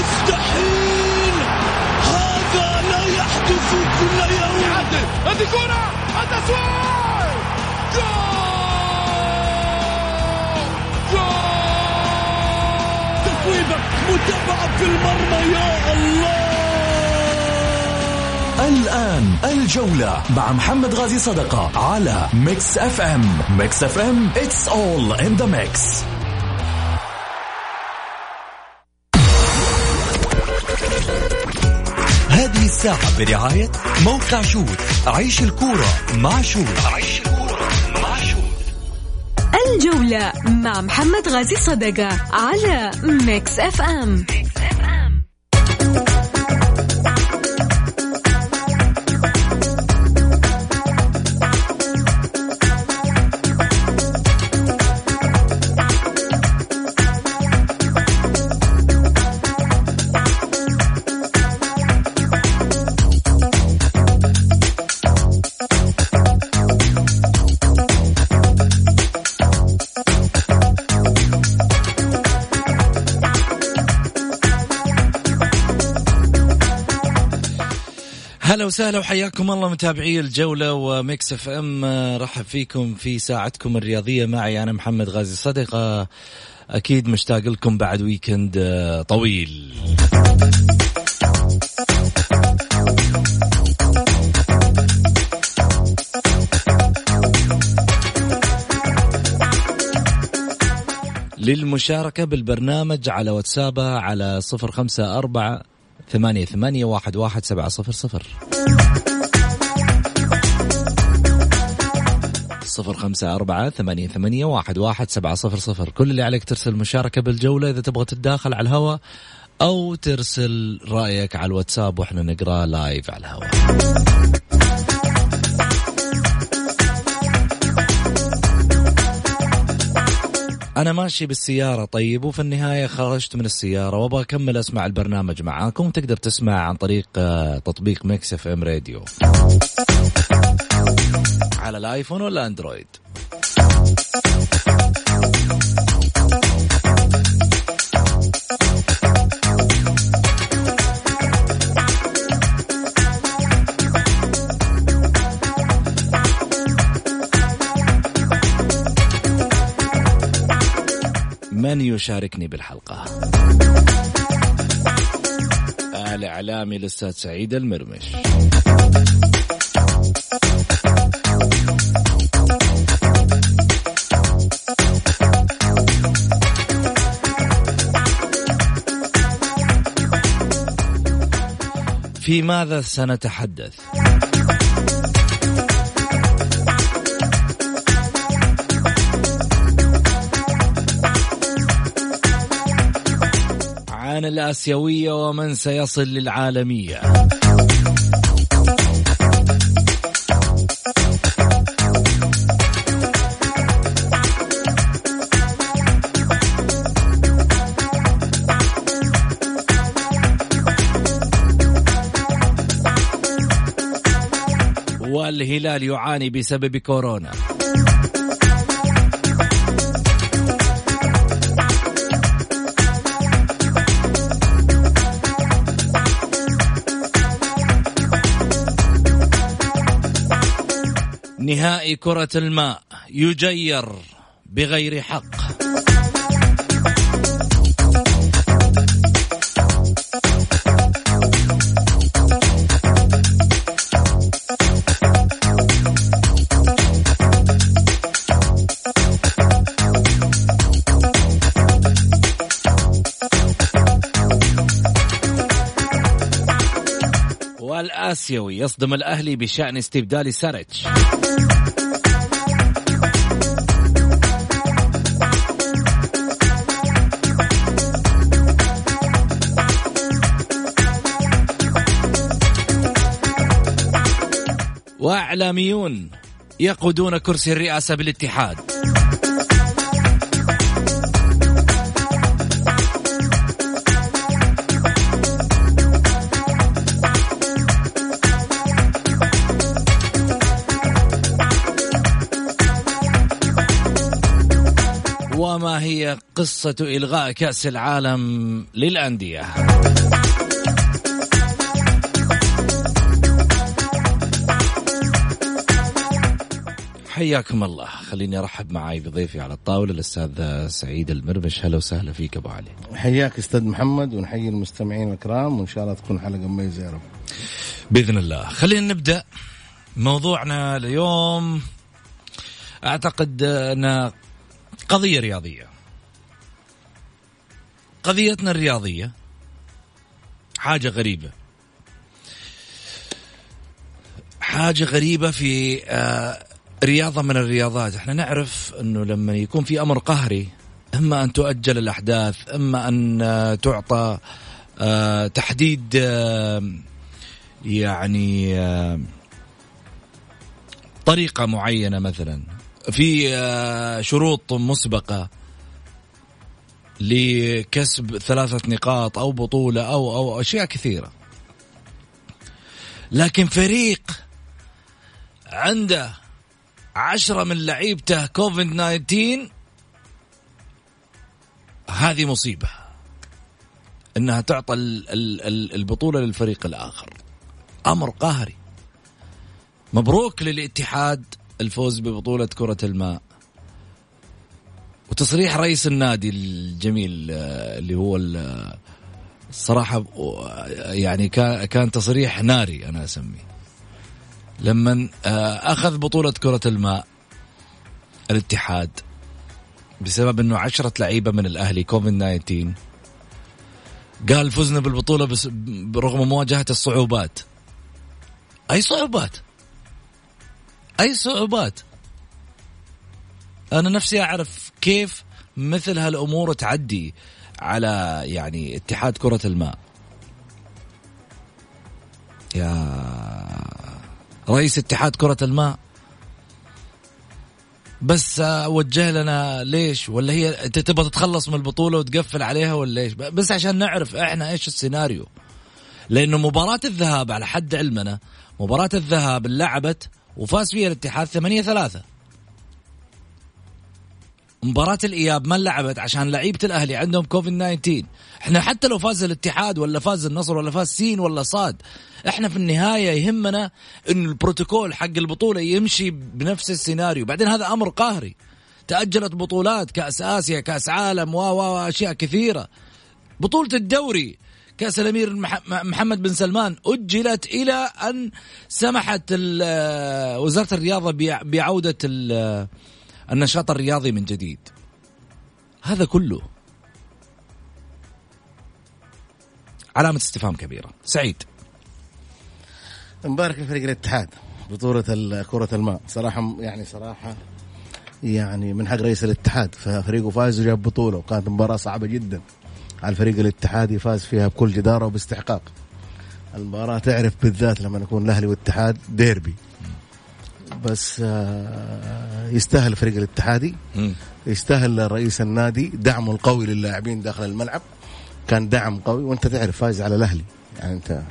مستحيل، هذا لا يحدث كل يوم. يعدل هذه كرة التسويق، جول جول، تسويبة متابعة في المرمى، يا الله. الآن الجولة مع محمد غازي صدقة على ميكس اف ام. ميكس اف ام it's all in the mix. هذه الساعة برعاية موقع شوت، عيش الكورة مع شوت. الجولة مع محمد غازي صدقة على ميكس اف ام. هلا وسهلا وحياكم الله متابعي الجولة وميكس اف ام. رحب فيكم في ساعتكم الرياضية، معي أنا محمد غازي صدقة. أكيد مشتاق لكم بعد ويكند طويل. للمشاركة بالبرنامج على واتسابها على 054-88-11700 054-88-11700. كل اللي عليك ترسل مشاركة بالجولة إذا تبغى تتداخل على الهوا، أو ترسل رأيك على الواتساب وإحنا نقرأ لايف على الهوا. أنا ماشي بالسيارة طيب، وفي النهاية خرجت من السيارة وأبغى أكمل أسمع البرنامج معاكم، تقدر تسمع عن طريق تطبيق ميكس اف ام راديو على الآيفون ولا أندرويد. من يشاركني بالحلقة؟ الإعلامي الأستاذ سعيد المرمش. في ماذا سنتحدث؟ عن الآسيوية ومن سيصل للعالمية. والهلال يعاني بسبب كورونا. نهائي كرة الماء يجير بغير حق. والآسيوي يصدم الأهلي بشأن استبدال ساريتش. وإعلاميون يقودون كرسي الرئاسة بالاتحاد. وما هي قصة إلغاء كأس العالم للأندية؟ حياكم الله. خليني أرحب معاي بضيفي على الطاولة الأستاذ سعيد المرمش. هلا وسهلا فيك أبو علي. حياك أستاذ محمد ونحيي المستمعين الكرام وإن شاء الله تكون حلقة مميزة يا رب بإذن الله. خلينا نبدأ موضوعنا اليوم. أعتقد أن قضية رياضية، قضيتنا الرياضية حاجة غريبة، حاجة غريبة في رياضة من الرياضات. احنا نعرف أنه لما يكون في أمر قهري إما أن تؤجل الأحداث، إما أن تعطى تحديد يعني طريقة معينة، مثلا في شروط مسبقة لكسب 3 نقاط أو بطولة أو أشياء كثيرة. لكن فريق عنده 10 من لعيبته كوفيد 19، هذه مصيبة إنها تعطى البطولة للفريق الآخر. أمر قهري. مبروك للاتحاد الفوز ببطولة كرة الماء، وتصريح رئيس النادي الجميل اللي هو الصراحة يعني كان تصريح ناري أنا أسميه، لما أخذ بطولة كرة الماء الاتحاد بسبب أنه 10 لعيبة من الأهلي كوفيد 19. قال فزنا بالبطولة برغم مواجهة الصعوبات. أي صعوبات؟ أي صعوبات؟ أنا نفسي أعرف كيف مثل هالأمور تعدي على يعني اتحاد كرة الماء. يا رئيس اتحاد كرة الماء بس وجه لنا ليش، ولا هي تبغى تتخلص من البطولة وتقفل عليها ولا إيش؟ بس عشان نعرف إحنا إيش السيناريو، لأنه مباراة الذهاب على حد علمنا مباراة الذهاب لعبت وفاز فيها الاتحاد 8-3. مباراة الإياب ما لعبت عشان لعيبة الأهلي عندهم كوفيد 19. احنا حتى لو فاز الاتحاد ولا فاز النصر ولا فاز سين ولا صاد، احنا في النهاية يهمنا ان البروتوكول حق البطولة يمشي بنفس السيناريو. بعدين هذا أمر قهري، تأجلت بطولات كأس آسيا، كأس عالم، وأشياء كثيرة. بطولة الدوري كأس الأمير محمد بن سلمان أجلت إلى أن سمحت وزارة الرياضة بعودة النشاط الرياضي من جديد. هذا كله علامة استفهام كبيرة. سعيد، مبارك لفريق الاتحاد بطولة كرة الماء صراحة من حق رئيس الاتحاد، ففريقه فاز وجاب بطولة، وكانت مباراة صعبة جدا على الفريق الاتحادي، فاز فيها بكل جدارة وباستحقاق. المباراة تعرف بالذات لما نكون الأهلي والاتحاد ديربي، بس يستاهل الفريق الاتحادي، يستاهل رئيس النادي دعمه القوي للاعبين داخل الملعب، كان دعم قوي. وانت تعرف فايز على الأهلي، يعني انت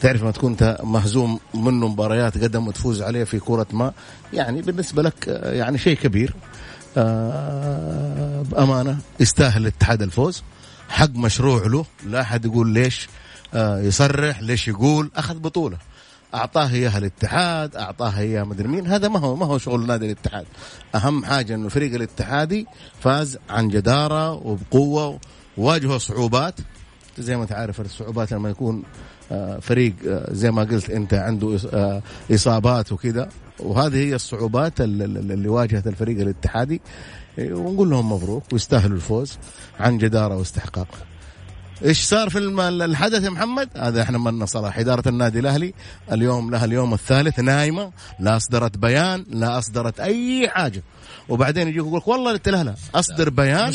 تعرف ما تكون انت مهزوم منه مباريات قدم وتفوز عليه في كرة ماء، يعني بالنسبة لك يعني شيء كبير. بأمانة يستاهل الاتحاد الفوز، حق مشروع له، لا أحد يقول ليش يصرح، ليش يقول أخذ بطولة أعطاه إياها الاتحاد، أعطاه إياها مدري مين. هذا ما هو شغل نادي الاتحاد. أهم حاجة إنه الفريق الاتحادي فاز عن جدارة وبقوة، وواجهه صعوبات زي ما تعرف. الصعوبات لما يكون فريق زي ما قلت أنت عنده إصابات وكذا، وهذه هي الصعوبات اللي واجهت الفريق الاتحادي. ونقول لهم مبروك ويستاهلوا الفوز عن جدارة واستحقاق. إيش صار في الحدث يا محمد؟ هذا إحنا منا صراحة إدارة النادي الأهلي اليوم لها اليوم الثالث نايمة، لا أصدرت بيان، لا أصدرت أي حاجة. وبعدين يجيك يقولك والله لا أصدر بيان،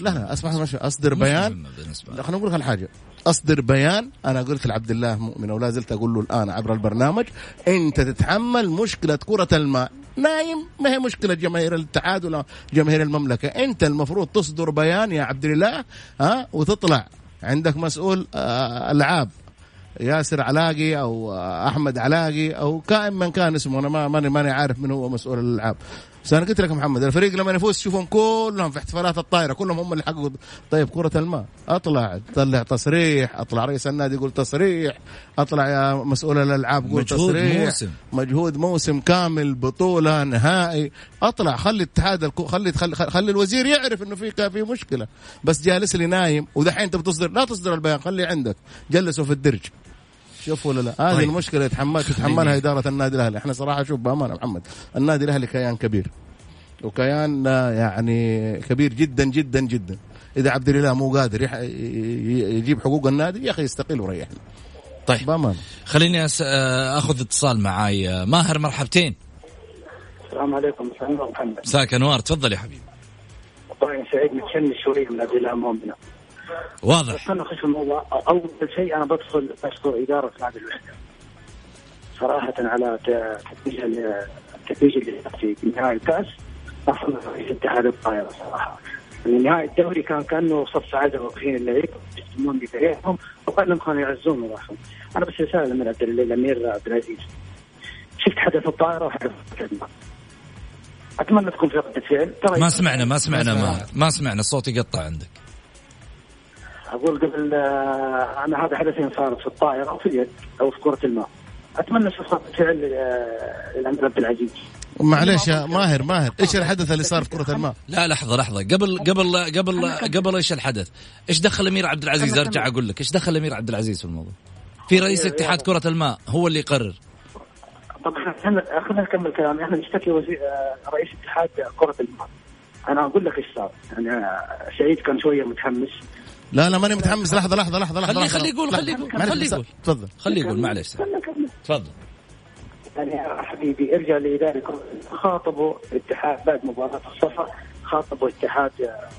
لا أسمع أصدر بيان. خلنا نقول هالحاجة، أصدر بيان. أنا قلت لعبد الله مؤمن ولا زلت أقول له الآن عبر البرنامج، أنت تتحمل مشكلة كرة الماء نايم، ما هي مشكلة جماهير الاتحاد ولا جماهير المملكة. أنت المفروض تصدر بيان يا عبد الله، ها، وتطلع عندك مسؤول ألعاب ياسر علاقي أو أحمد علاقي أو كائن من كان اسمه، أنا ماني عارف من هو مسؤول الألعاب، بس انا قلت لك محمد الفريق لما يفوز تشوفهم كلهم في احتفالات الطائره كلهم هم اللي حققوا. طيب كره الماء طلع تصريح، اطلع رئيس النادي يقول تصريح، اطلع يا مسؤول الالعاب يقول تصريح، مجهود موسم كامل، بطوله، نهائي، اطلع خلي الاتحاد خلي الوزير يعرف انه في مشكله. بس جالس لي نايم ودحين انت بتصدر، لا تصدر البيان، خلي عندك، جلسوا في الدرج شوفوا ولا لا. هذه طيب. المشكله تتحملها اداره النادي الاهلي. احنا صراحه شوف بامانه محمد النادي الاهلي كيان كبير وكيان يعني كبير جدا جدا جدا. اذا عبد الله مو قادر يجيب حقوق النادي يا اخي يستقيل وريحنا. طيب بأمان. خليني اخذ اتصال معاي ماهر. مرحبتين. السلام عليكم. سعيد محمد مساك انوار، تفضل يا حبيبي. طبعا سعيد متشنج شويه من عبد الله مؤمنه واضح. بس أنا أخش الموضوع. أول شيء أنا بشكر إدارة نادي الوحدة صراحة على تتويج اللي في نهاية الكأس، أصلاً في اتحاد الطائرة صراحة. نهاية الدوري كأنه صف سعادة وقفين اللعيبة يجتمعون بفريقهم وقالهم كانوا يعزون وراحهم. أنا بس رسالة من الأمير عبد العزيز، شفت حدث الطائرة وحدث الكلمة، أتمنى تكون في ردة فعل. ما سمعنا الصوت يقطع عندك. أقول قبل أنا هذا حدثين صارت في الطائرة أو في اليد أو في كرة الماء، أتمنى أشوف ردة فعل الأمير عبد العزيز. معليش يا ماهر إيش الحدث اللي صار في كرة الماء؟ لا لحظة قبل إيش الحدث؟ إيش دخل الأمير عبد العزيز؟ أرجع أقول لك إيش دخل الأمير عبد العزيز في الموضوع. في رئيس اتحاد كرة الماء هو اللي يقرر. طب خلينا نكمل كلامي. إحنا نشتكي رئيس اتحاد كرة الماء. أنا أقول لك إيش صار. أنا سعيد كان شوية متحمس. لا ماني متحمس. لحظة خليه يقول تفضل. خليه يقول معلش تفضل. يعني حبيبي ارجع لإدارة خاطبوا اتحاد بعد مباراة الصفر، خاطبوا اتحاد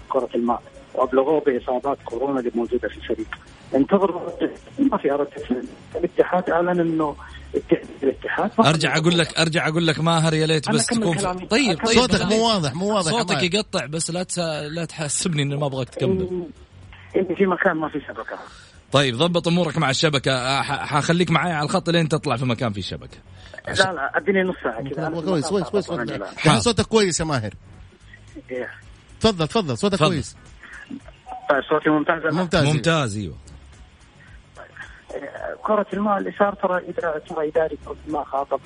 كرة الماء وأبلغوه بإصابات كورونا اللي موجودة في الفريق. انتظروا ما في أرد الاتحاد، أعلن إنه الاتحاد. أرجع أقول لك ماهر يا ليت بس تكون طيب. صوتك مو واضح صوتك يقطع. بس لا تحاسبني إن ما أبغاك تكمل، انت في مكان ما في شبكه. طيب ضبط امورك مع الشبكه. حخليك معايا على الخط لين تطلع في مكان في شبكه. لا اديني نص ساعه كذا. كويس صوتك كويس يا ماهر. تفضل صوتك كويس. صوتي ممتاز ايوه. كره الماء اللي صار ترى اداري ما خاطب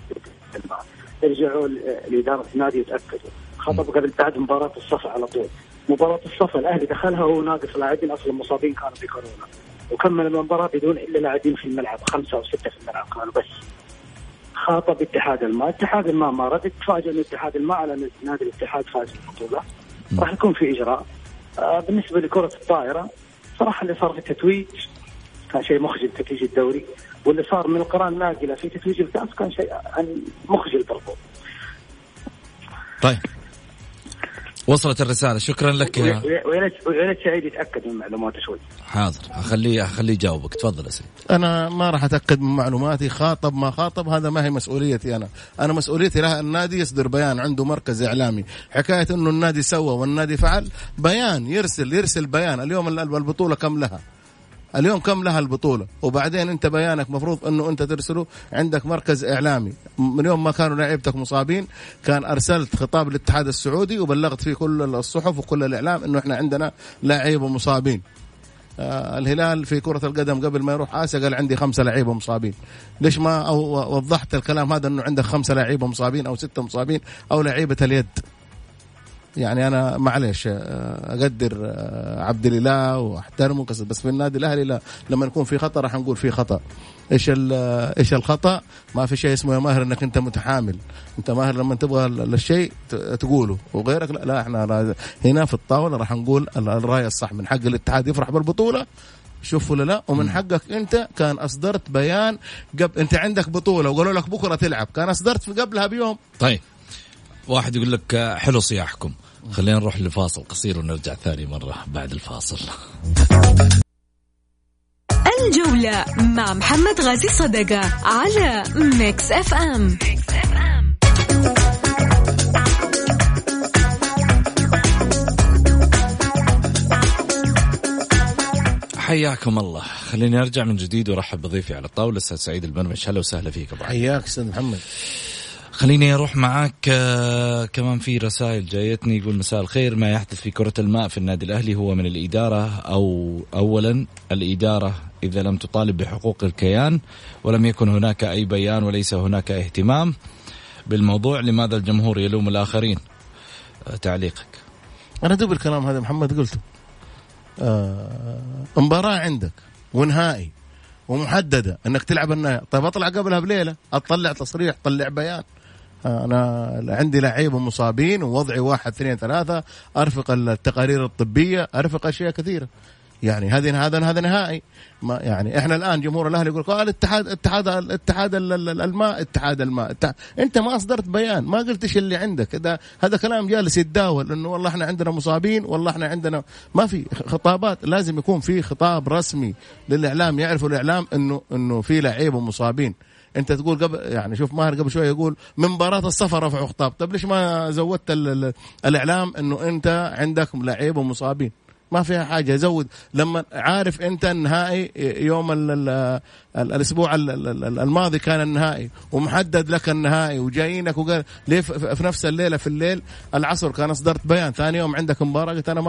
الماء. ارجعوا لاداره النادي يتاكدوا. خاطب قبل بعد مباراه الصف على طول. مباراة الصف الأهلي دخلها هو ناقص لاعبين أصلاً مصابين كانوا بكورونا، وكمل المباراة بدون إلا لاعبين في الملعب، 5 أو 6 في الملعب كانوا بس. خاطب اتحاد الماء ما رد. تفاجئ إن اتحاد الماء على نادي الاتحاد فاز البطولة. راح يكون في إجراء. بالنسبة لكرة الطائرة صراحة اللي صار في التتويج كان شيء مخجل، تتويج الدوري، واللي صار من القران ناقلة في تتويج الكأس كان شيء مخجل برضو. طيب وصلت الرسالة، شكرا لك. ويا ريت سعيد يتأكد من معلوماته شوي. حاضر أخليه يجاوبك، تفضل يا سعيد. أنا ما راح أتأكد من معلوماتي. خاطب ما خاطب هذا ما هي مسؤوليتي. أنا مسؤوليتي له النادي يصدر بيان، عنده مركز إعلامي. حكاية إنه النادي سوى والنادي فعل، بيان يرسل بيان. اليوم البطولة كم لها البطولة، وبعدين أنت بيانك مفروض أنه أنت ترسله. عندك مركز إعلامي. من يوم ما كانوا لاعيبتك مصابين كان أرسلت خطاب للاتحاد السعودي وبلغت فيه كل الصحف وكل الإعلام أنه إحنا عندنا لاعيبة مصابين. الهلال في كرة القدم قبل ما يروح آسيا قال عندي 5 لاعيبة مصابين. ليش ما وضحت الكلام هذا أنه عندك 5 لاعيبة مصابين أو 6 مصابين أو لاعيبة اليد؟ يعني أنا معلش أقدر عبد الله وأحترمه، بس في النادي الأهلي لا، لما نكون في خطأ راح نقول في خطأ. إيش الخطأ؟ ما في شيء اسمه يا ماهر إنك أنت متحامل. أنت ماهر لما تبغى الشيء تقوله وغيرك لا. إحنا هنا في الطاولة راح نقول الرأي الصح. من حق الاتحاد يفرح بالبطولة شوفوا لا، ومن حقك أنت كان أصدرت بيان أنت عندك بطولة وقالوا لك بكرة تلعب، كان أصدرت قبلها بيوم. طيب واحد يقول لك حلو صياحكم. خلينا نروح لفاصل قصير ونرجع ثاني مرة بعد الفاصل. الجولة مع محمد غازي صدقة على ميكس اف ام. حياكم الله. خليني أرجع من جديد ورحب بضيفي على الطاولة الأستاذ سعيد المرمش. هلا وسهلا فيك أبو عبد. حياك أستاذ محمد. خليني أروح معاك كمان في رسائل جايتني. يقول مساء الخير، ما يحدث في كرة الماء في النادي الأهلي هو من الإدارة، أو أولا الإدارة إذا لم تطالب بحقوق الكيان ولم يكن هناك أي بيان وليس هناك اهتمام بالموضوع، لماذا الجمهور يلوم الآخرين؟ تعليقك. أنا دوب الكلام هذا محمد قلته، مباراة عندك ونهائي ومحددة أنك تلعب النهائي، طيب أطلع قبلها بليلة، أطلع تصريح، طلع بيان أنا عندي لعيبة مصابين ووضعي 1 2 3، أرفق التقارير الطبية، أرفق أشياء كثيرة. يعني هذا نهائي، ما يعني إحنا الآن جمهور الأهلي يقول الاتحاد الماء، أنت ما أصدرت بيان، ما قلت إيش اللي عندك، هذا كلام جالس يتداول إنه والله إحنا عندنا مصابين، والله إحنا عندنا، ما في خطابات. لازم يكون في خطاب رسمي للإعلام، يعرفوا الإعلام إنه في لعيبة مصابين. أنت تقول قبل، يعني شوف ماهر قبل شوية يقول من مباراة السفر رفعوا خطاب، طب ليش ما زودت الإعلام إنه أنت عندك لعيبة مصابين؟ ما فيها حاجة زود، لما عارف أنت النهائي يوم الأسبوع الماضي كان النهائي ومحدد لك النهائي وجايينك، وقال ليه في نفس الليلة في الليل العصر كان أصدرت بيان، ثاني يوم عندك مباراة، قلت أنا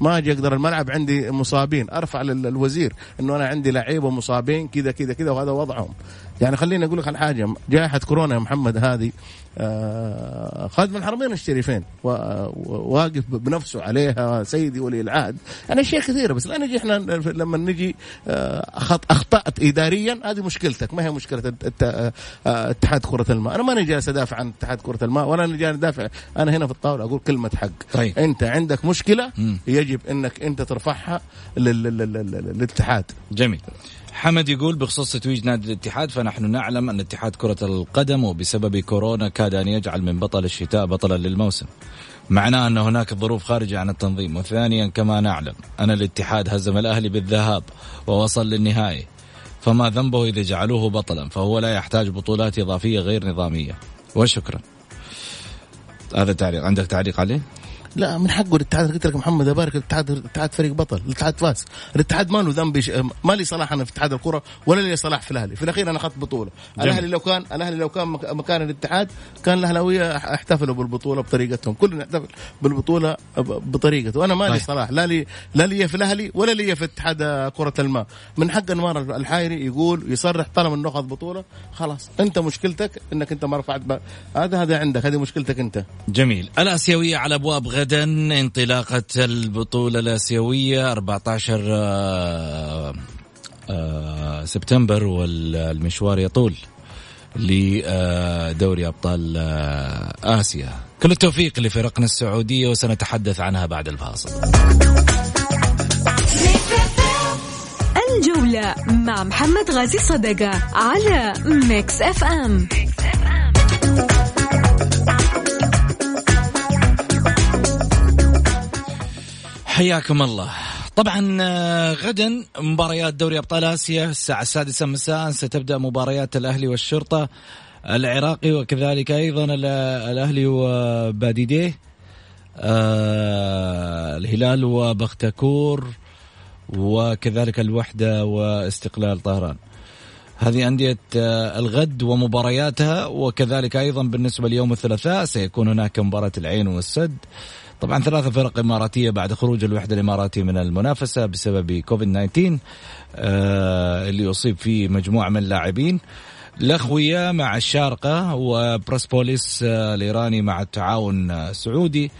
ما أقدر الملعب عندي مصابين، أرفع للوزير إنه أنا عندي لعيبة مصابين كذا كذا كذا وهذا وضعهم. يعني خليني أقول لك الحاجة، جائحة كورونا يا محمد هذه خادم الحرمين الشريفين واقف بنفسه عليها سيدي ولي العهد، يعني شيء كثير، بس لا نجي إحنا لما نجي أخطأت إداريا، هذه مشكلتك، ما هي مشكلة اتحاد كرة الماء. أنا ما نجي أدافع عن اتحاد كرة الماء ولا نجي أدافع، أنا هنا في الطاولة أقول كلمة حق. طيب. أنت عندك مشكلة يجب أنك أنت ترفعها للاتحاد. جميل. حمد يقول بخصوص تتويج نادي الاتحاد، فنحن نعلم أن اتحاد كرة القدم وبسبب كورونا كاد أن يجعل من بطل الشتاء بطلا للموسم، معناه أن هناك ظروف خارجة عن التنظيم. وثانيا كما نعلم أن الاتحاد هزم الأهلي بالذهاب ووصل للنهائي، فما ذنبه إذا جعلوه بطلا، فهو لا يحتاج بطولات إضافية غير نظامية. وشكرا. هذا تعليق، عندك تعليق عليه؟ لا، من حقه الاتحاد، قلت لك محمد أبارك، الاتحاد فريق بطل، الاتحاد فاز، الاتحاد ما له ذنب، ما لي صلاح أنا في اتحاد الكرة ولا لي صلاح في الأهلي، في الأخير أنا خدت بطولة. الأهلي لو كان مكان الاتحاد كان الأهلاوية احتفلوا بالبطولة بطريقتهم، كلنا نحتفل بالبطولة بطريقته، وأنا ما لي صلاح، لا لي في الأهلي ولا لي في اتحاد كرة الماء. من حق أنوار الحايري يقول يصرح، طالما إنه أخذ بطولة خلاص، أنت مشكلتك إنك أنت ما رفعت، هذا عندك، هذه مشكلتك أنت. جميل. الآسيوية على أبواب غدا، انطلاقة البطولة الآسيوية 14 سبتمبر، والمشوار يطول لدوري أبطال آسيا. كل التوفيق لفرقنا السعودية، وسنتحدث عنها بعد الفاصل. الجولة مع محمد غازي صدقة على ميكس اف ام. حياكم الله. طبعا غدا مباريات دوري أبطال آسيا، الساعة 6 مساء ستبدأ مباريات الأهلي والشرطة العراقي، وكذلك أيضا الأهلي وباديديه، الهلال وبختكور، وكذلك الوحدة واستقلال طهران. هذه أندية الغد ومبارياتها. وكذلك أيضا بالنسبة ليوم الثلاثاء سيكون هناك مباراة العين والسد، طبعا 3 فرق إماراتية بعد خروج الوحدة الإماراتية من المنافسة بسبب كوفيد-19 اللي أصيب فيه مجموعة من اللاعبين. الأخوية مع الشارقة، وبرسبوليس الإيراني مع التعاون السعودي،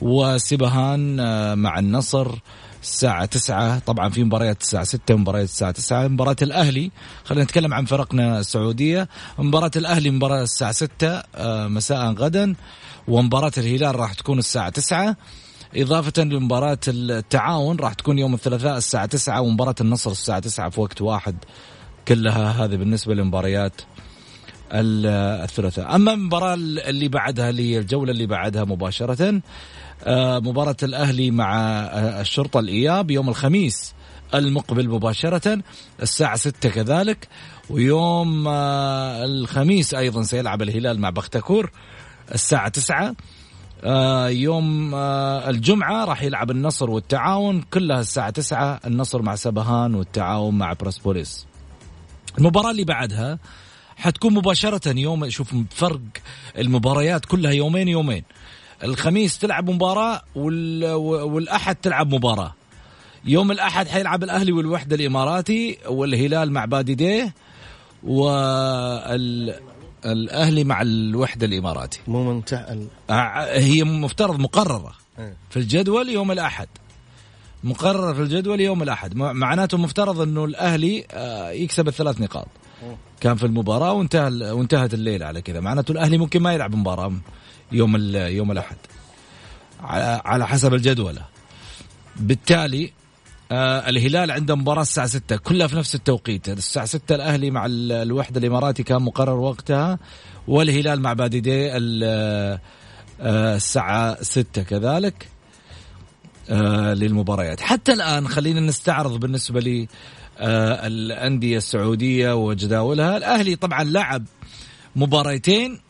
وسبهان مع النصر الساعة 9. طبعا في مباريات الساعة 6 ومباريات الساعة 9. مباراة الأهلي، خلينا نتكلم عن فرقنا السعودية، مباراة الأهلي مباراة الساعة 6 مساء غدا، ومباراة الهلال راح تكون الساعة 9، إضافة لمباراة التعاون راح تكون يوم الثلاثاء الساعة 9، ومباراة النصر الساعة 9 في وقت واحد. كلها هذه بالنسبة لمباريات الثلاثاء. أما المباراة اللي بعدها، الجولة اللي بعدها مباشرة، مباراة الأهلي مع الشرطة الإياب يوم الخميس المقبل مباشرة الساعة 6 كذلك. ويوم الخميس أيضا سيلعب الهلال مع بختكور الساعة 9. يوم الجمعة راح يلعب النصر والتعاون، كلها الساعة 9، النصر مع سبهان والتعاون مع برسبوليس. المباراة اللي بعدها حتكون مباشرة يوم. شوف فرق المباريات كلها يومين يومين، الخميس تلعب مباراة والأحد تلعب مباراة. يوم الأحد حيلعب الأهلي والوحدة الإماراتي والهلال مع بادي ديه، والأهلي مع الوحدة الإماراتي. مو منتهى، هي مفترض مقررة في الجدول يوم الأحد، مقررة في الجدول يوم الأحد، معناته مفترض أنه الأهلي يكسب الثلاث نقاط كان في المباراة وانتهت الليلة على كذا، معناته الأهلي ممكن ما يلعب مباراة يوم الأحد على حسب الجدول. بالتالي الهلال عنده مباراة الساعة 6 كلها في نفس التوقيت، الساعة 6 الأهلي مع الوحدة الإماراتي كان مقرر وقتها، والهلال مع بادي ديه الساعة 6 كذلك للمباريات. حتى الآن خلينا نستعرض بالنسبة لي الأندية السعودية وجداولها. الأهلي طبعا لعب مباريتين،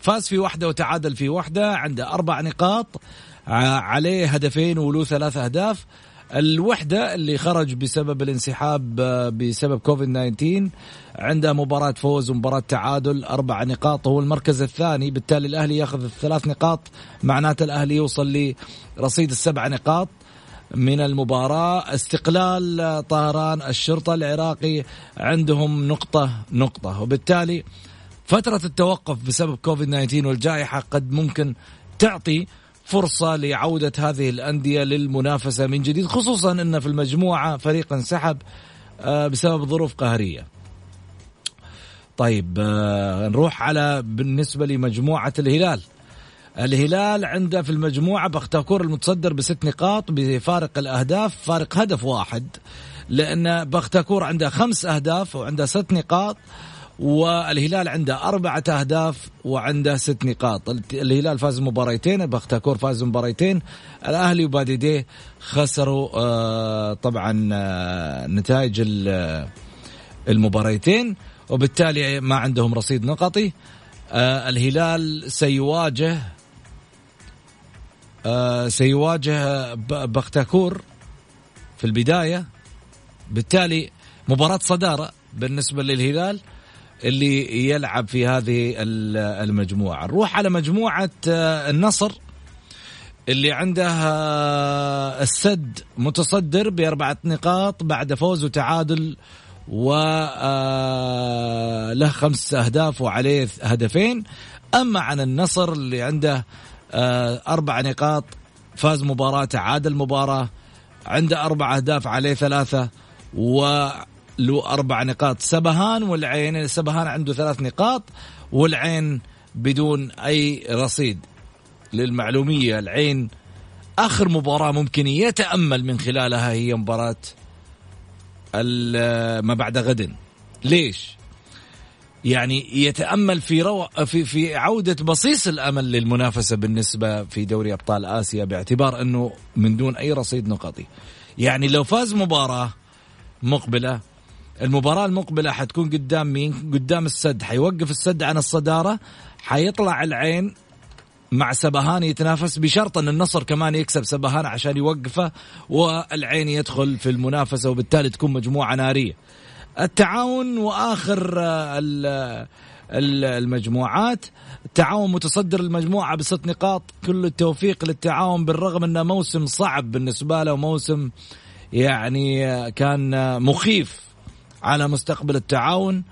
فاز في واحدة وتعادل في واحدة، عنده 4 نقاط، عليه 2 هدفين وله 3 أهداف. الوحدة اللي خرج بسبب الانسحاب بسبب كوفيد 19 عندها مباراة فوز ومباراة تعادل، 4 نقاط، هو المركز الثاني. بالتالي الأهلي يأخذ 3 نقاط، معناته الأهلي يوصل لرصيد 7 نقاط من المباراة. استقلال طهران الشرطة العراقي عندهم نقطة، وبالتالي فترة التوقف بسبب كوفيد 19 والجائحة قد ممكن تعطي فرصة لعودة هذه الأندية للمنافسة من جديد، خصوصا أن في المجموعة فريق انسحب بسبب ظروف قهرية. طيب نروح على بالنسبة لمجموعة الهلال. الهلال عنده في المجموعة بختاكور المتصدر ب6 نقاط بفارق الأهداف، فارق 1 هدف، لأن بختاكور عنده 5 أهداف وعنده 6 نقاط، والهلال عنده 4 أهداف وعنده 6 نقاط. الهلال فاز مباريتين، بختاكور فاز مباريتين، الأهلي وبادي ديه خسروا طبعا نتائج المباريتين، وبالتالي ما عندهم رصيد نقطي. الهلال سيواجه بختاكور في البداية، بالتالي مباراة صدارة بالنسبة للهلال اللي يلعب في هذه المجموعة. نروح على مجموعة النصر اللي عندها السد متصدر ب4 نقاط بعد فوز وتعادل، وله 5 أهداف وعليه 2 هدفين. أما عن النصر اللي عنده 4 نقاط، فاز مباراة تعادل مباراة، عنده 4 أهداف عليه 3 و له 4 نقاط. سبهان والعين، سبهان عنده 3 نقاط والعين بدون أي رصيد. للمعلومية العين آخر مباراة ممكن يتأمل من خلالها هي مباراة ما بعد غد. ليش؟ يعني يتأمل في عودة بصيص الأمل للمنافسة بالنسبة في دوري أبطال آسيا، باعتبار أنه من دون أي رصيد نقطي. يعني لو فاز مباراة مقبلة، المباراة المقبلة حتكون قدام مين؟ قدام السد، حيوقف السد عن الصدارة، حيطلع العين مع سبهان يتنافس، بشرط أن النصر كمان يكسب سبهان عشان يوقفه والعين يدخل في المنافسة، وبالتالي تكون مجموعة نارية. التعاون وآخر المجموعات، التعاون متصدر المجموعة ب6 نقاط، كل التوفيق للتعاون بالرغم أنه موسم صعب بالنسبة له، موسم يعني كان مخيف على مستقبل التعاون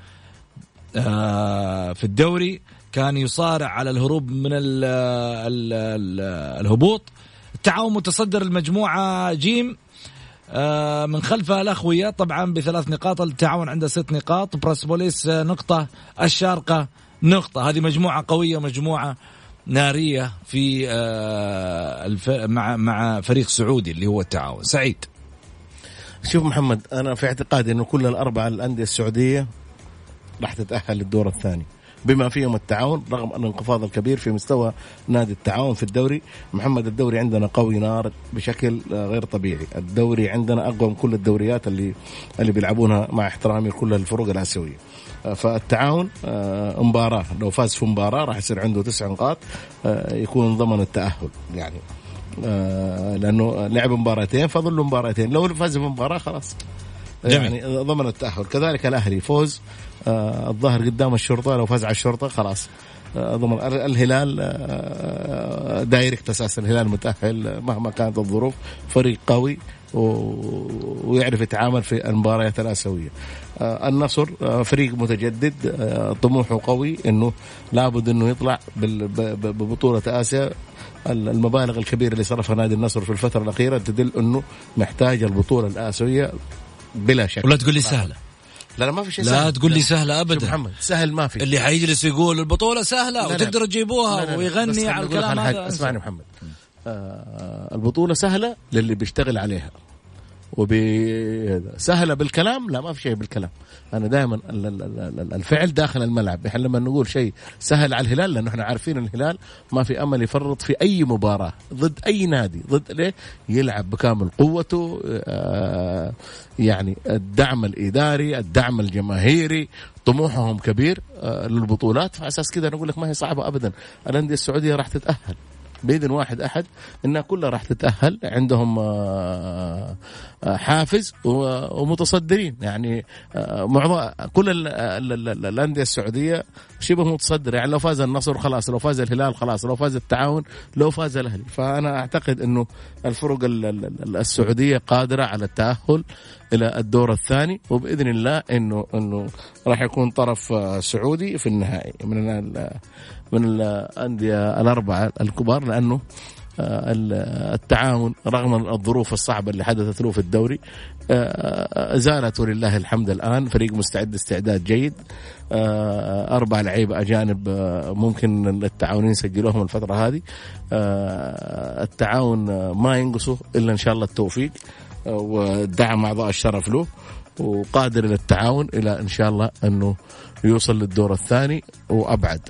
في الدوري، كان يصارع على الهروب من الهبوط. التعاون متصدر المجموعة جيم، من خلفها الأخوية طبعا ب3 نقاط، التعاون عنده 6 نقاط، براسبوليس نقطة، الشارقة نقطة. هذه مجموعة قوية، مجموعة نارية في مع فريق سعودي اللي هو التعاون. سعيد، شوف محمد، أنا في اعتقادي أنه كل 4 الأندية السعودية راح تتأهل للدور الثاني، بما فيهم التعاون، رغم أن الانخفاض الكبير في مستوى نادي التعاون في الدوري. محمد، الدوري عندنا قوي نار بشكل غير طبيعي، الدوري عندنا أقوى من كل الدوريات اللي بيلعبونها، مع احترامي كل الفروق الآسيوية. فالتعاون مباراة، لو فاز في مباراة راح يصير عنده 9 نقاط، يكون ضمن التأهل، يعني لأنه لعب مباراتين فظلوا مباراتين، لو فاز بمباراة خلاص يعني ضمن التأهل. كذلك الأهلي فوز الظاهر قدام الشرطة، لو فاز على الشرطة خلاص ضمن. الهلال دايركت أساسا، الهلال متأهل مهما كانت الظروف، فريق قوي ويعرف يتعامل في المباريات الآسيوية. النصر فريق متجدد، طموحه قوي انه لابد انه يطلع ببطولة آسيا. المبالغ الكبيرة اللي صرفها نادي النصر في الفترة الأخيرة تدل انه محتاج البطولة الآسيوية بلا شك. ولا تقول لي سهلة، لا ما في شيء، لا تقول لي سهلة أبدا محمد، سهل ما في. اللي حيجلس يقول البطولة سهلة وتقدر تجيبوها ويغني على الكلام هذا، اسمعني محمد. البطولة سهلة للي بيشتغل عليها، سهلة بالكلام لا ما في شيء بالكلام. أنا دائما الفعل داخل الملعب. إحنا لما نقول شيء سهل على الهلال لأنه إحنا عارفين الهلال ما في أمل يفرط في أي مباراة ضد أي نادي، ضد ليه يلعب بكامل قوته، يعني الدعم الإداري، الدعم الجماهيري، طموحهم كبير للبطولات. فأساس كده نقول لك ما هي صعبة أبدا. الأندية السعودية راح تتأهل بإذن واحد أحد، إنها كلها راح تتأهل، عندهم حافز ومتصدرين. يعني معظم كل الأندية السعودية شبه متصدر، يعني لو فاز النصر خلاص، لو فاز الهلال خلاص، لو فاز التعاون، لو فاز الأهلي. فأنا أعتقد إنه الفرق السعودية قادرة على التأهل إلى الدور الثاني، وبإذن الله إنه راح يكون طرف سعودي في النهائي من الأندية الأربعة الكبار، لأنه التعاون رغم الظروف الصعبة اللي حدثت له في الدوري زالت ولله الحمد. الآن فريق مستعد استعداد جيد، 4 لعيبة أجانب ممكن التعاونين سجلوهم الفترة هذه. التعاون ما ينقصه إلا إن شاء الله التوفيق ودعم أعضاء الشرف له، وقادر للتعاون إلى إن شاء الله أنه يوصل للدور الثاني وأبعد.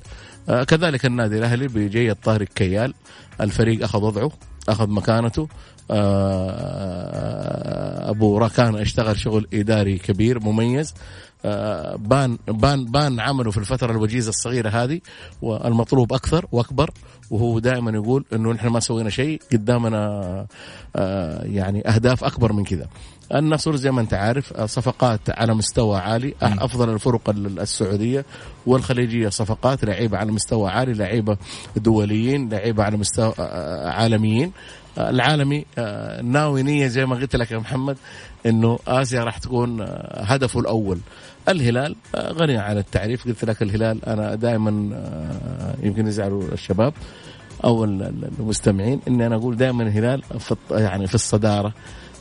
كذلك النادي الأهلي بجاية طارق كيال، الفريق أخذ وضعه، أخذ مكانته. أبو راكان اشتغل شغل إداري كبير مميز، بان عمله في الفترة الوجيزة الصغيرة هذه، والمطلوب أكثر وأكبر. وهو دائما يقول إنه نحن ما سوينا شيء، قدامنا يعني أهداف أكبر من كذا. النصر زي ما أنت عارف صفقات على مستوى عالي، أفضل الفرق السعودية والخليجية، صفقات لعيبة على مستوى عالي، لعيبة دوليين، لعيبة على مستوى عالميين. العالمي ناوي نية زي ما قلت لك يا محمد إنه آسيا راح تكون هدفه الأول. الهلال غني عن التعريف، قلت لك الهلال أنا دائما يمكن يزعلوا الشباب أو المستمعين إني أنا أقول دائما الهلال يعني في الصدارة،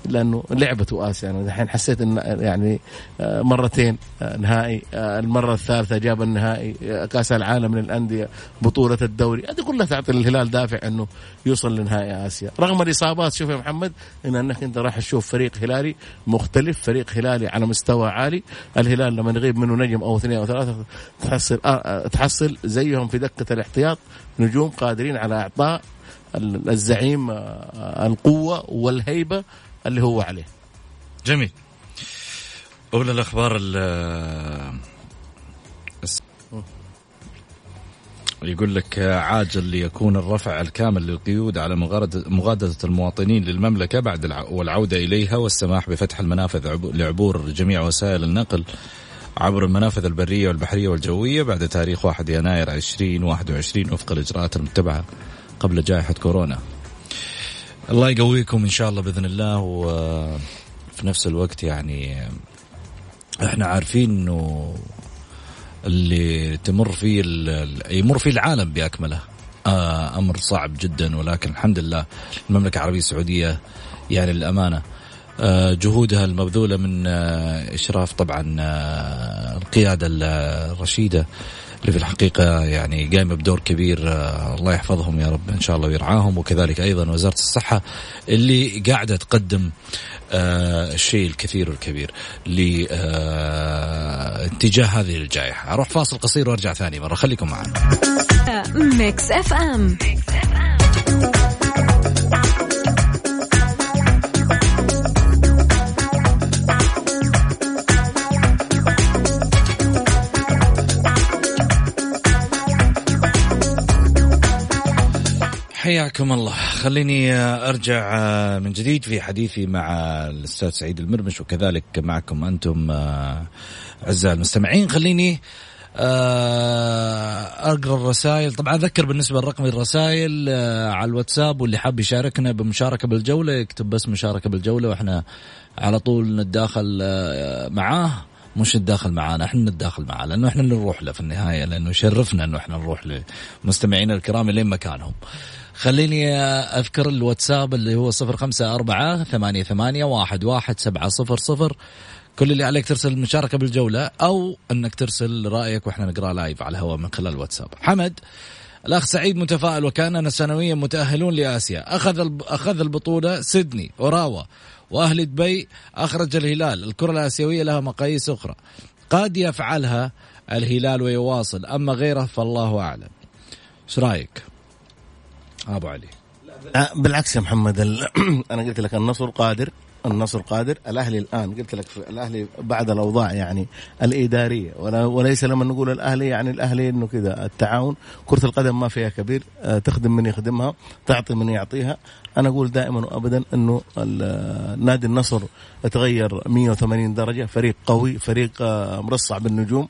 لأنه لعبته آسيا. أنا الحين حسيت إن يعني مرتين نهائي، المرة الثالثة جاب النهائي، كأس العالم للأندية، بطولة الدوري، هذه كلها تعطي الهلال دافع إنه يوصل لنهائي آسيا رغم الإصابات. شوف يا محمد إنك أنت راح تشوف فريق هلالي مختلف، فريق هلالي على مستوى عالي. الهلال لما نغيب منه نجم أو 2 أو 3 تحصل زيهم في دكة الاحتياط نجوم قادرين على إعطاء الزعيم القوة والهيبة اللي هو عليه. جميل. أولى الأخبار يقول لك عاجل ليكون الرفع الكامل للقيود على مغادرة المواطنين للمملكة والعودة إليها، والسماح بفتح المنافذ لعبور جميع وسائل النقل عبر المنافذ البرية والبحرية والجوية بعد تاريخ 1 يناير 2021 وفق الإجراءات المتبعة قبل جائحة كورونا. الله يقويكم إن شاء الله بإذن الله. وفي نفس الوقت يعني إحنا عارفين إنه اللي يمر فيه العالم بأكمله أمر صعب جدا، ولكن الحمد لله المملكة العربية السعودية يعني الأمانة جهودها المبذولة من إشراف طبعا القيادة الرشيدة اللي في الحقيقة يعني قايمة بدور كبير، الله يحفظهم يا رب إن شاء الله ويرعاهم. وكذلك أيضا وزارة الصحة اللي قاعدة تقدم الشيء الكثير والكبير لاتجاه هذه الجائحة. أروح فاصل قصير وارجع ثاني مرة، خليكم معنا. ميكس اف ام، حياكم الله. خليني أرجع من جديد في حديثي مع الأستاذ سعيد المرمش وكذلك معكم أنتم أعزائي المستمعين. خليني أقرأ الرسائل. طبعا أذكر بالنسبة لرقم الرسائل على الواتساب، واللي حاب يشاركنا بمشاركة بالجولة يكتب بس مشاركة بالجولة وإحنا على طول نتداخل معاه. مش نتداخل معانا، احنا نتداخل معاه لأنه احنا اللي نروح له في النهاية، لأنه شرفنا أنه احنا نروح لمستمعين الكرام اللي مكانهم. خليني أذكر الواتساب اللي هو 0548811700. كل اللي عليك ترسل المشاركة بالجولة أو أنك ترسل رأيك وإحنا نقرأ لايف على الهواء من خلال الواتساب. حمد: الأخ سعيد متفائل، وكاننا سنويا متأهلون لآسيا. أخذ البطولة سيدني، أوراوا، وأهل دبي أخرج الهلال. الكرة الآسيوية لها مقاييس أخرى قد يفعلها الهلال ويواصل، أما غيره فالله أعلم. إيش رأيك أبو علي؟ بالعكس يا محمد، أنا قلت لك النصر قادر. الأهلي الآن قلت لك الأهلي بعد الأوضاع يعني الإدارية، وليس لما نقول الأهلي يعني الأهلي إنه كذا. التعاون كرة القدم ما فيها كبير، تخدم من يخدمها، تعطي من يعطيها. أنا أقول دائما وأبدا إنه نادي النصر تغير 180 درجة، فريق قوي، فريق مرصع بالنجوم.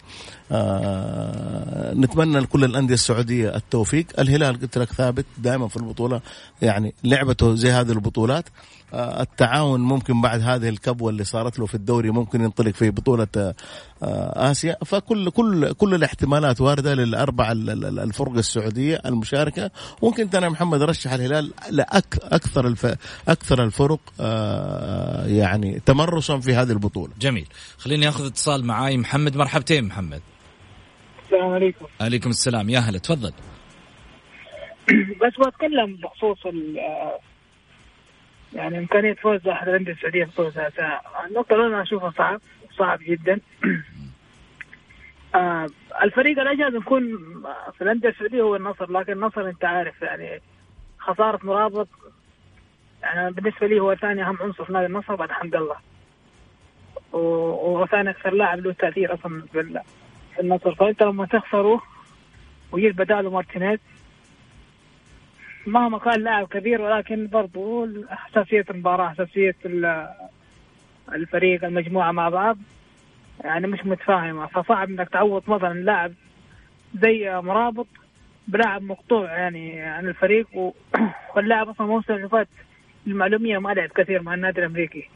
نتمنى لكل الأندية السعودية التوفيق. الهلال قلت لك ثابت دائما في البطولة، يعني لعبته زي هذه البطولات. التعاون ممكن بعد هذه الكبوة اللي صارت له في الدوري ممكن ينطلق في بطولة آسيا. فكل كل كل الاحتمالات واردة للأربع الفرق السعودية المشاركة. وممكن أنا محمد رشح الهلال أكثر الفرق يعني تمرسا في هذه البطولة. جميل. خليني أخذ اتصال معاي محمد. مرحبتين محمد. السلام عليكم. عليكم السلام، يا هلا، تفضل. بس بتكلم بخصوص يعني إمكانية فوز أحد الأندية السعودية بطولة آسيا. النقطة اللي أنا أشوفها صعب جدا. الفريق الأجهز يكون في الأندية السعودية هو النصر، لكن النصر أنت عارف يعني خسارة مرابط، يعني بالنسبة لي هو ثاني أهم عنصر في نادي النصر بعد حمد الله، وثاني أكثر لاعب له تأثير أصلا في النصر. فأنت لما تخسره ويجي بداله مارتينيز، مهما كان لاعب كبير، ولكن برضو حساسية المباراة، حساسية الفريق، المجموعة مع بعض يعني مش متفاهمة. فصعب انك تعوض مثلا لاعب زي مرابط بلاعب مقطوع يعني عن الفريق، واللاعب اصلا موسم اللي فات المعلومية ما لعب كثير مع النادي الامريكي.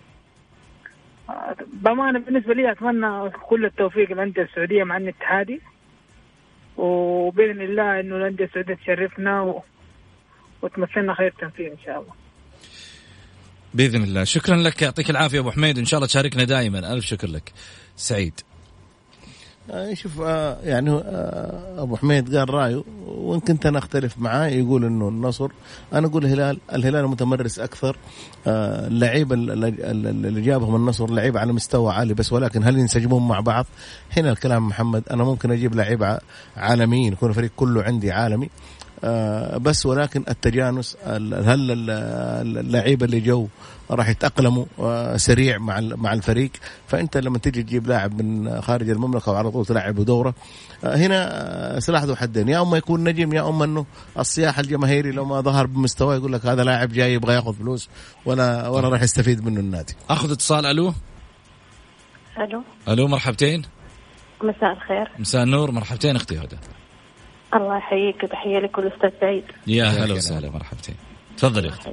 بأمانة بالنسبة لي اتمنى كل التوفيق للأندية السعودية مع الاتحادي، وبإذن الله انه الأندية السعودية تشرفنا وتمثلنا خير تمثيل إن شاء الله بإذن الله. شكرا لك، يعطيك العافية أبو حميد، إن شاء الله تشاركنا دائما. ألف شكر لك سعيد. شوف يعني أبو حميد قال رأيه وإن كنت أنا أختلف معاه. يقول إنه النصر، أنا أقول الهلال متمرس أكثر. اللعيبة اللي جابهم النصر لعيبة على مستوى عالي، بس ولكن هل ينسجمون مع بعض؟ هنا الكلام محمد. أنا ممكن أجيب لعيبة عالميين، يكون الفريق كله عندي عالمي، بس ولكن التجانس، هل اللعيبة اللي جو راح يتأقلموا سريع مع الفريق؟ فأنت لما تجي تجيب لاعب من خارج المملكة وعلى طول تلعبه دوره، هنا سلاح ذو حدين، يا أما يكون نجم، يا أما أنه الصياح الجماهيري لو ما ظهر بمستوى يقول لك هذا لاعب جاي يبغى يأخذ فلوس ولا راح يستفيد منه النادي. أخذ اتصال. ألو مرحبتين. مساء الخير. مساء النور. مرحبتين أختي هدى. الله يحييك، تحية لك والأستاذ سعيد. يا هلا وسهلا، مرحبتين، تفضلي اختي.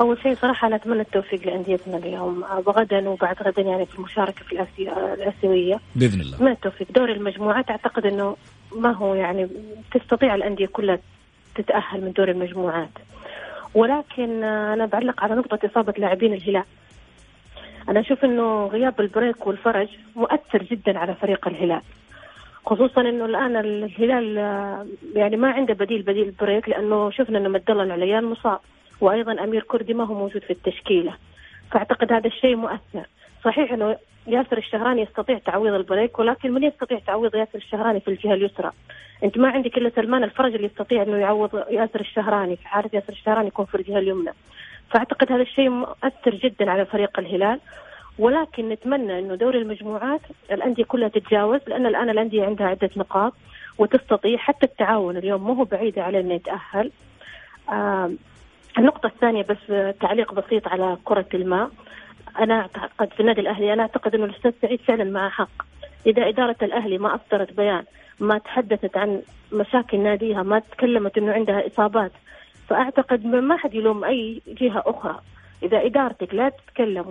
أول شيء صراحة أنا أتمنى التوفيق لأنديتنا اليوم وغدا وبعد غدا، يعني في المشاركة في الآسيوية بإذن الله. ما التوفيق دور المجموعات، أعتقد أنه ما هو يعني تستطيع الأندية كلها تتأهل من دور المجموعات. ولكن أنا بعلق على نقطة إصابة لاعبين الهلال. أنا أشوف أنه غياب البريك والفرج مؤثر جدا على فريق الهلال، خصوصا انه الان الهلال يعني ما عنده بديل بريك، لانه شفنا انه مد الله العليان مصاب، وايضا امير كردي ما هو موجود في التشكيله. فاعتقد هذا الشيء مؤثر. صحيح انه ياسر الشهراني يستطيع تعويض البريك، ولكن من يستطيع تعويض ياسر الشهراني في الجهه اليسرى؟ انت ما عندك الا سلمان الفرج اللي يستطيع انه يعوض ياسر الشهراني في حاله ياسر الشهراني يكون في الجهه اليمنى. فاعتقد هذا الشيء مؤثر جدا على فريق الهلال، ولكن نتمنى أنه دور المجموعات الأندية كلها تتجاوز، لأن الآن الأندية عندها عدة نقاط وتستطيع. حتى التعاون اليوم مو بعيدة على أن يتأهل. النقطة الثانية بس تعليق بسيط على كرة الماء. أنا أعتقد في النادي الأهلي، أنا أعتقد أنه الأستاذ سعيد فعلا معه حق. إذا إدارة الأهلي ما أصدرت بيان، ما تحدثت عن مشاكل ناديها، ما تكلمت أنه عندها إصابات، فأعتقد ما حد يلوم أي جهة أخرى. إذا إدارتك لا تتكلم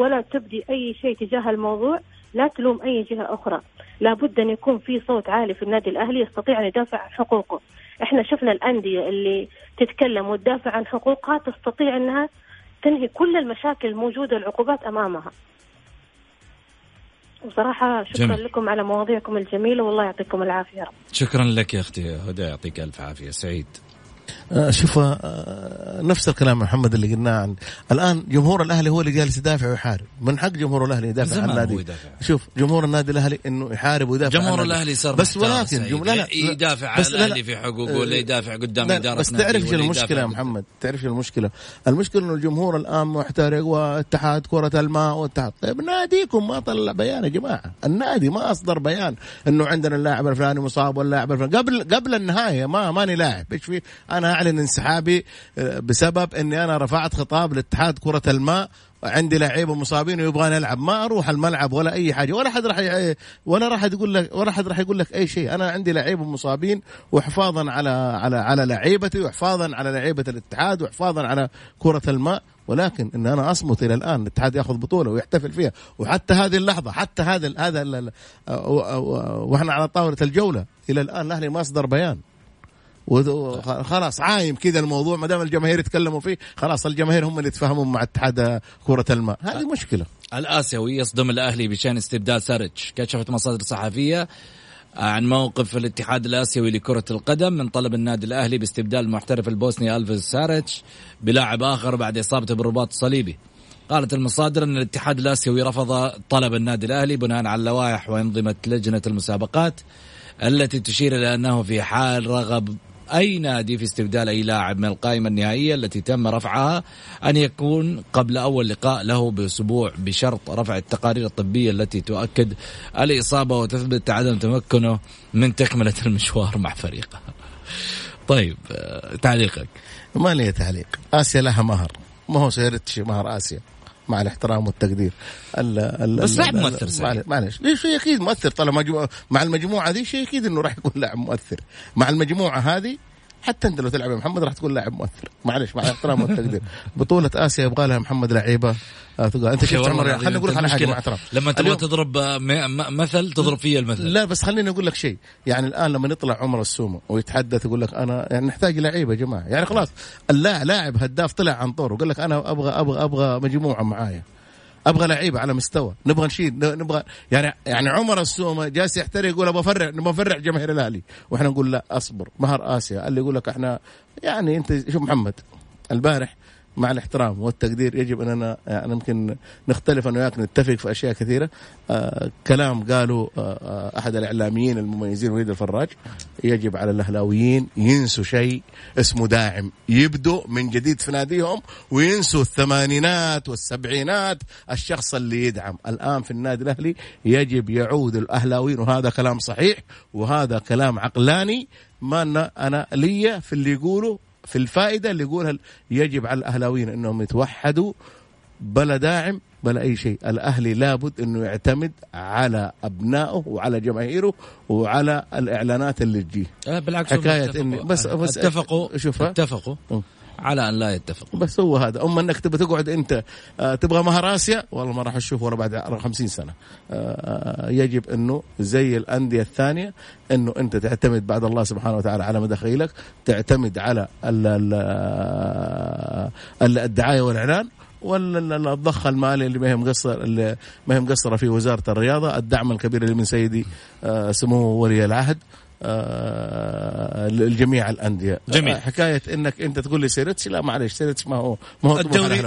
ولا تبدي أي شيء تجاه الموضوع، لا تلوم أي جهة أخرى. لابد أن يكون في صوت عالي في النادي الأهلي يستطيع أن يدافع عن حقوقه. إحنا شفنا الأندية اللي تتكلم وتدافع عن حقوقها تستطيع أنها تنهي كل المشاكل الموجودة والعقوبات أمامها. بصراحة شكرا جميل. لكم على مواضيعكم الجميلة والله يعطيكم العافية. شكرا لك يا أختي هدى، يعطيك ألف عافية. سعيد شوف نفس الكلام محمد اللي قلناه عن الآن جمهور الأهلي هو اللي جالس يدافع ويحارب. من حق جمهور الأهلي يدافع عن النادي. شوف جمهور النادي الأهلي إنه يحارب ويدافع. جمهور الأهلي صار بس ولكن يدافع عن الأهلي في حقوقه ولا يدافع قدام إدارة. بس تعرف المشكلة يا محمد، تعرف المشكلة، المشكلة إنه الجمهور الآن محترق واتحاد كرة الماء واتحاد. طيب ناديكم ما طلع بيان يا جماعة، النادي ما أصدر بيان إنه عندنا اللاعب الفلاني مصاب ولا اللاعب الفلاني قبل النهاية ماني لاعب. إيش في أنا أعلن انسحابي بسبب أني أنا رفعت خطاب لاتحاد كرة الماء عندي لاعيبه مصابين ويبغى نلعب، ما أروح الملعب ولا أي حاجة، ولا حد راح يقول لك أي شيء. أنا عندي لاعيبه مصابين وحفاظا على لاعيبتي وحفاظا على لاعيبة الاتحاد وحفاظا على كرة الماء. ولكن إن أنا أصمت إلى الآن الاتحاد يأخذ بطولة ويحتفل فيها، وحتى هذه اللحظة، حتى هذا وإحنا على طاولة الجولة إلى الآن الأهلي ما أصدر بيان. وخلاص عايم كذا الموضوع، ما دام الجماهير يتكلموا فيه خلاص الجماهير هم اللي يتفاهموا مع اتحاد كرة الماء. هذه مشكلة. الآسيوي يصدم الأهلي بشأن استبدال سارتش. كشفت مصادر صحفية عن موقف الاتحاد الآسيوي لكرة القدم من طلب النادي الأهلي باستبدال المحترف البوسني ألفيس سارتش بلاعب آخر بعد إصابته بالرباط الصليبي. قالت المصادر أن الاتحاد الآسيوي رفض طلب النادي الأهلي بناء على اللوائح وأنظمة لجنة المسابقات التي تشير إلى أنه في حال رغب أي نادي في استبدال أي لاعب من القائمة النهائية التي تم رفعها أن يكون قبل أول لقاء له بأسبوع، بشرط رفع التقارير الطبية التي تؤكد الإصابة وتثبت عدم تمكنه من تكملة المشوار مع فريقه. طيب تعليقك. ما لي تعليق. آسيا لها مهر، ما هو سيرتش مهر آسيا مع الاحترام والتقدير. بس لاعب مؤثر معلش، شيء اكيد مؤثر طالما مع المجموعه دي، شيء اكيد انه راح يكون لاعب مؤثر مع المجموعه هذه. حتى انت لو تلعب يا محمد راح تكون لاعب مؤثر معلش، مع الاحترام والتقدير. بطوله اسيا يبغى لها محمد لعيبه. انت شفت عمر، خليني اقول لك على حاجه مع احترام، لما تبغى تضرب مثل تضرب فيه المثل. لا بس خليني اقول لك شيء، يعني الان لما يطلع عمر السومة ويتحدث يقول لك انا يعني نحتاج لعيبه يا جماعه، يعني خلاص اللاعب هداف طلع عن طور وقال لك انا ابغى مجموعه معايا، ابغى لعيبه على مستوى، نبغى نشيد، نبغى يعني عمر السومة جالس يحترق يقول ابغى افرع، نبغى نفرع جماهير الاهلي، واحنا نقول لا اصبر. مهر اسيا اللي يقول لك احنا يعني انت شوف محمد البارح مع الاحترام والتقدير يجب اننا يعني ممكن نختلف انا وياك، نتفق في اشياء كثيره. كلام قالوا احد الاعلاميين المميزين وليد الفراج، يجب على الاهلاويين ينسوا شيء اسمه داعم، يبدوا من جديد في ناديهم وينسوا الثمانينات والسبعينات الشخص اللي يدعم. الان في النادي الاهلي يجب يعود الاهلاويين، وهذا كلام صحيح وهذا كلام عقلاني، ما انا ليا في اللي يقوله، في الفائدة اللي يقولها. يجب على الأهلاويين أنهم يتوحدوا بلا داعم بلا أي شيء. الأهلي لابد أنه يعتمد على أبنائه وعلى جماهيره وعلى الإعلانات اللي تجيه. بالعكس حكاية إني بس اتفقوا على أن لا يتفقوا، بس هو هذا. أما أنك تبغى تقعد أنت تبغى مهر آسيا، والله ما راح أشوف ولا بعد 50 سنة. يجب أنه زي الأندية الثانية أنه أنت تعتمد بعد الله سبحانه وتعالى على مداخيلك، تعتمد على الدعاية والإعلان ولا الضخ المالي اللي ما هي مقصرة في وزارة الرياضة، الدعم الكبير اللي من سيدي سموه ولي العهد الجميع الأندية. جميل. حكاية إنك أنت تقول لي سيرتش، لا معلش سيرتش ما هو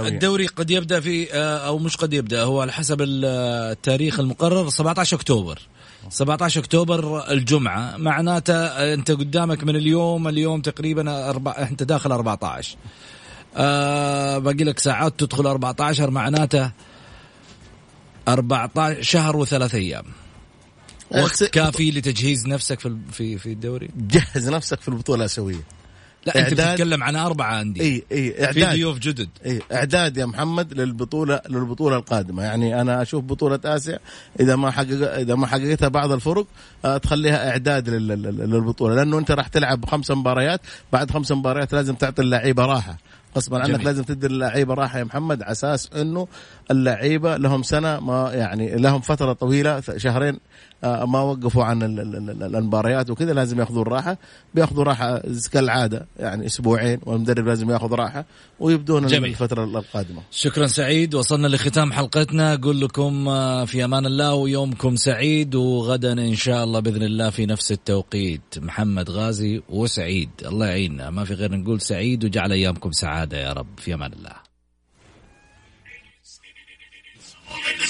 الدوري قد يبدأ في أو مش قد يبدأ، هو على حسب التاريخ المقرر 17 أكتوبر الجمعة. معناته أنت قدامك من اليوم تقريبا أنت داخل 14، باقي لك ساعات تدخل 14، معناته 14 شهر و3 أيام وقت كافي لتجهيز نفسك في الدوري. جهز نفسك في البطولة الآسيوية، لا انت بتتكلم عن 4 أندية اي في ضيوف جدد. اي اعداد يا محمد للبطوله القادمه. يعني انا اشوف بطوله اسيا اذا ما حققتها بعض الفرق تخليها اعداد للبطوله، لانه انت راح تلعب 5 مباريات، بعد 5 مباريات لازم تعطي اللعيبه راحه غصبا عنك. لازم تدي اللعيبه راحه يا محمد، على اساس انه اللعيبه لهم سنه، ما يعني لهم فتره طويله 2 شهر ما وقفوا عن المباريات وكذا، لازم ياخذوا الراحه. بياخذوا راحه كالعاده يعني 2 أسبوع، والمدرب لازم ياخذ راحه ويبدون الفتره القادمه. شكرا سعيد، وصلنا لختام حلقتنا. اقول لكم في امان الله ويومكم سعيد، وغدا ان شاء الله باذن الله في نفس التوقيت محمد غازي وسعيد الله يعيننا، ما في غير نقول سعيد وجعل ايامكم سعاده يا رب. في امان الله.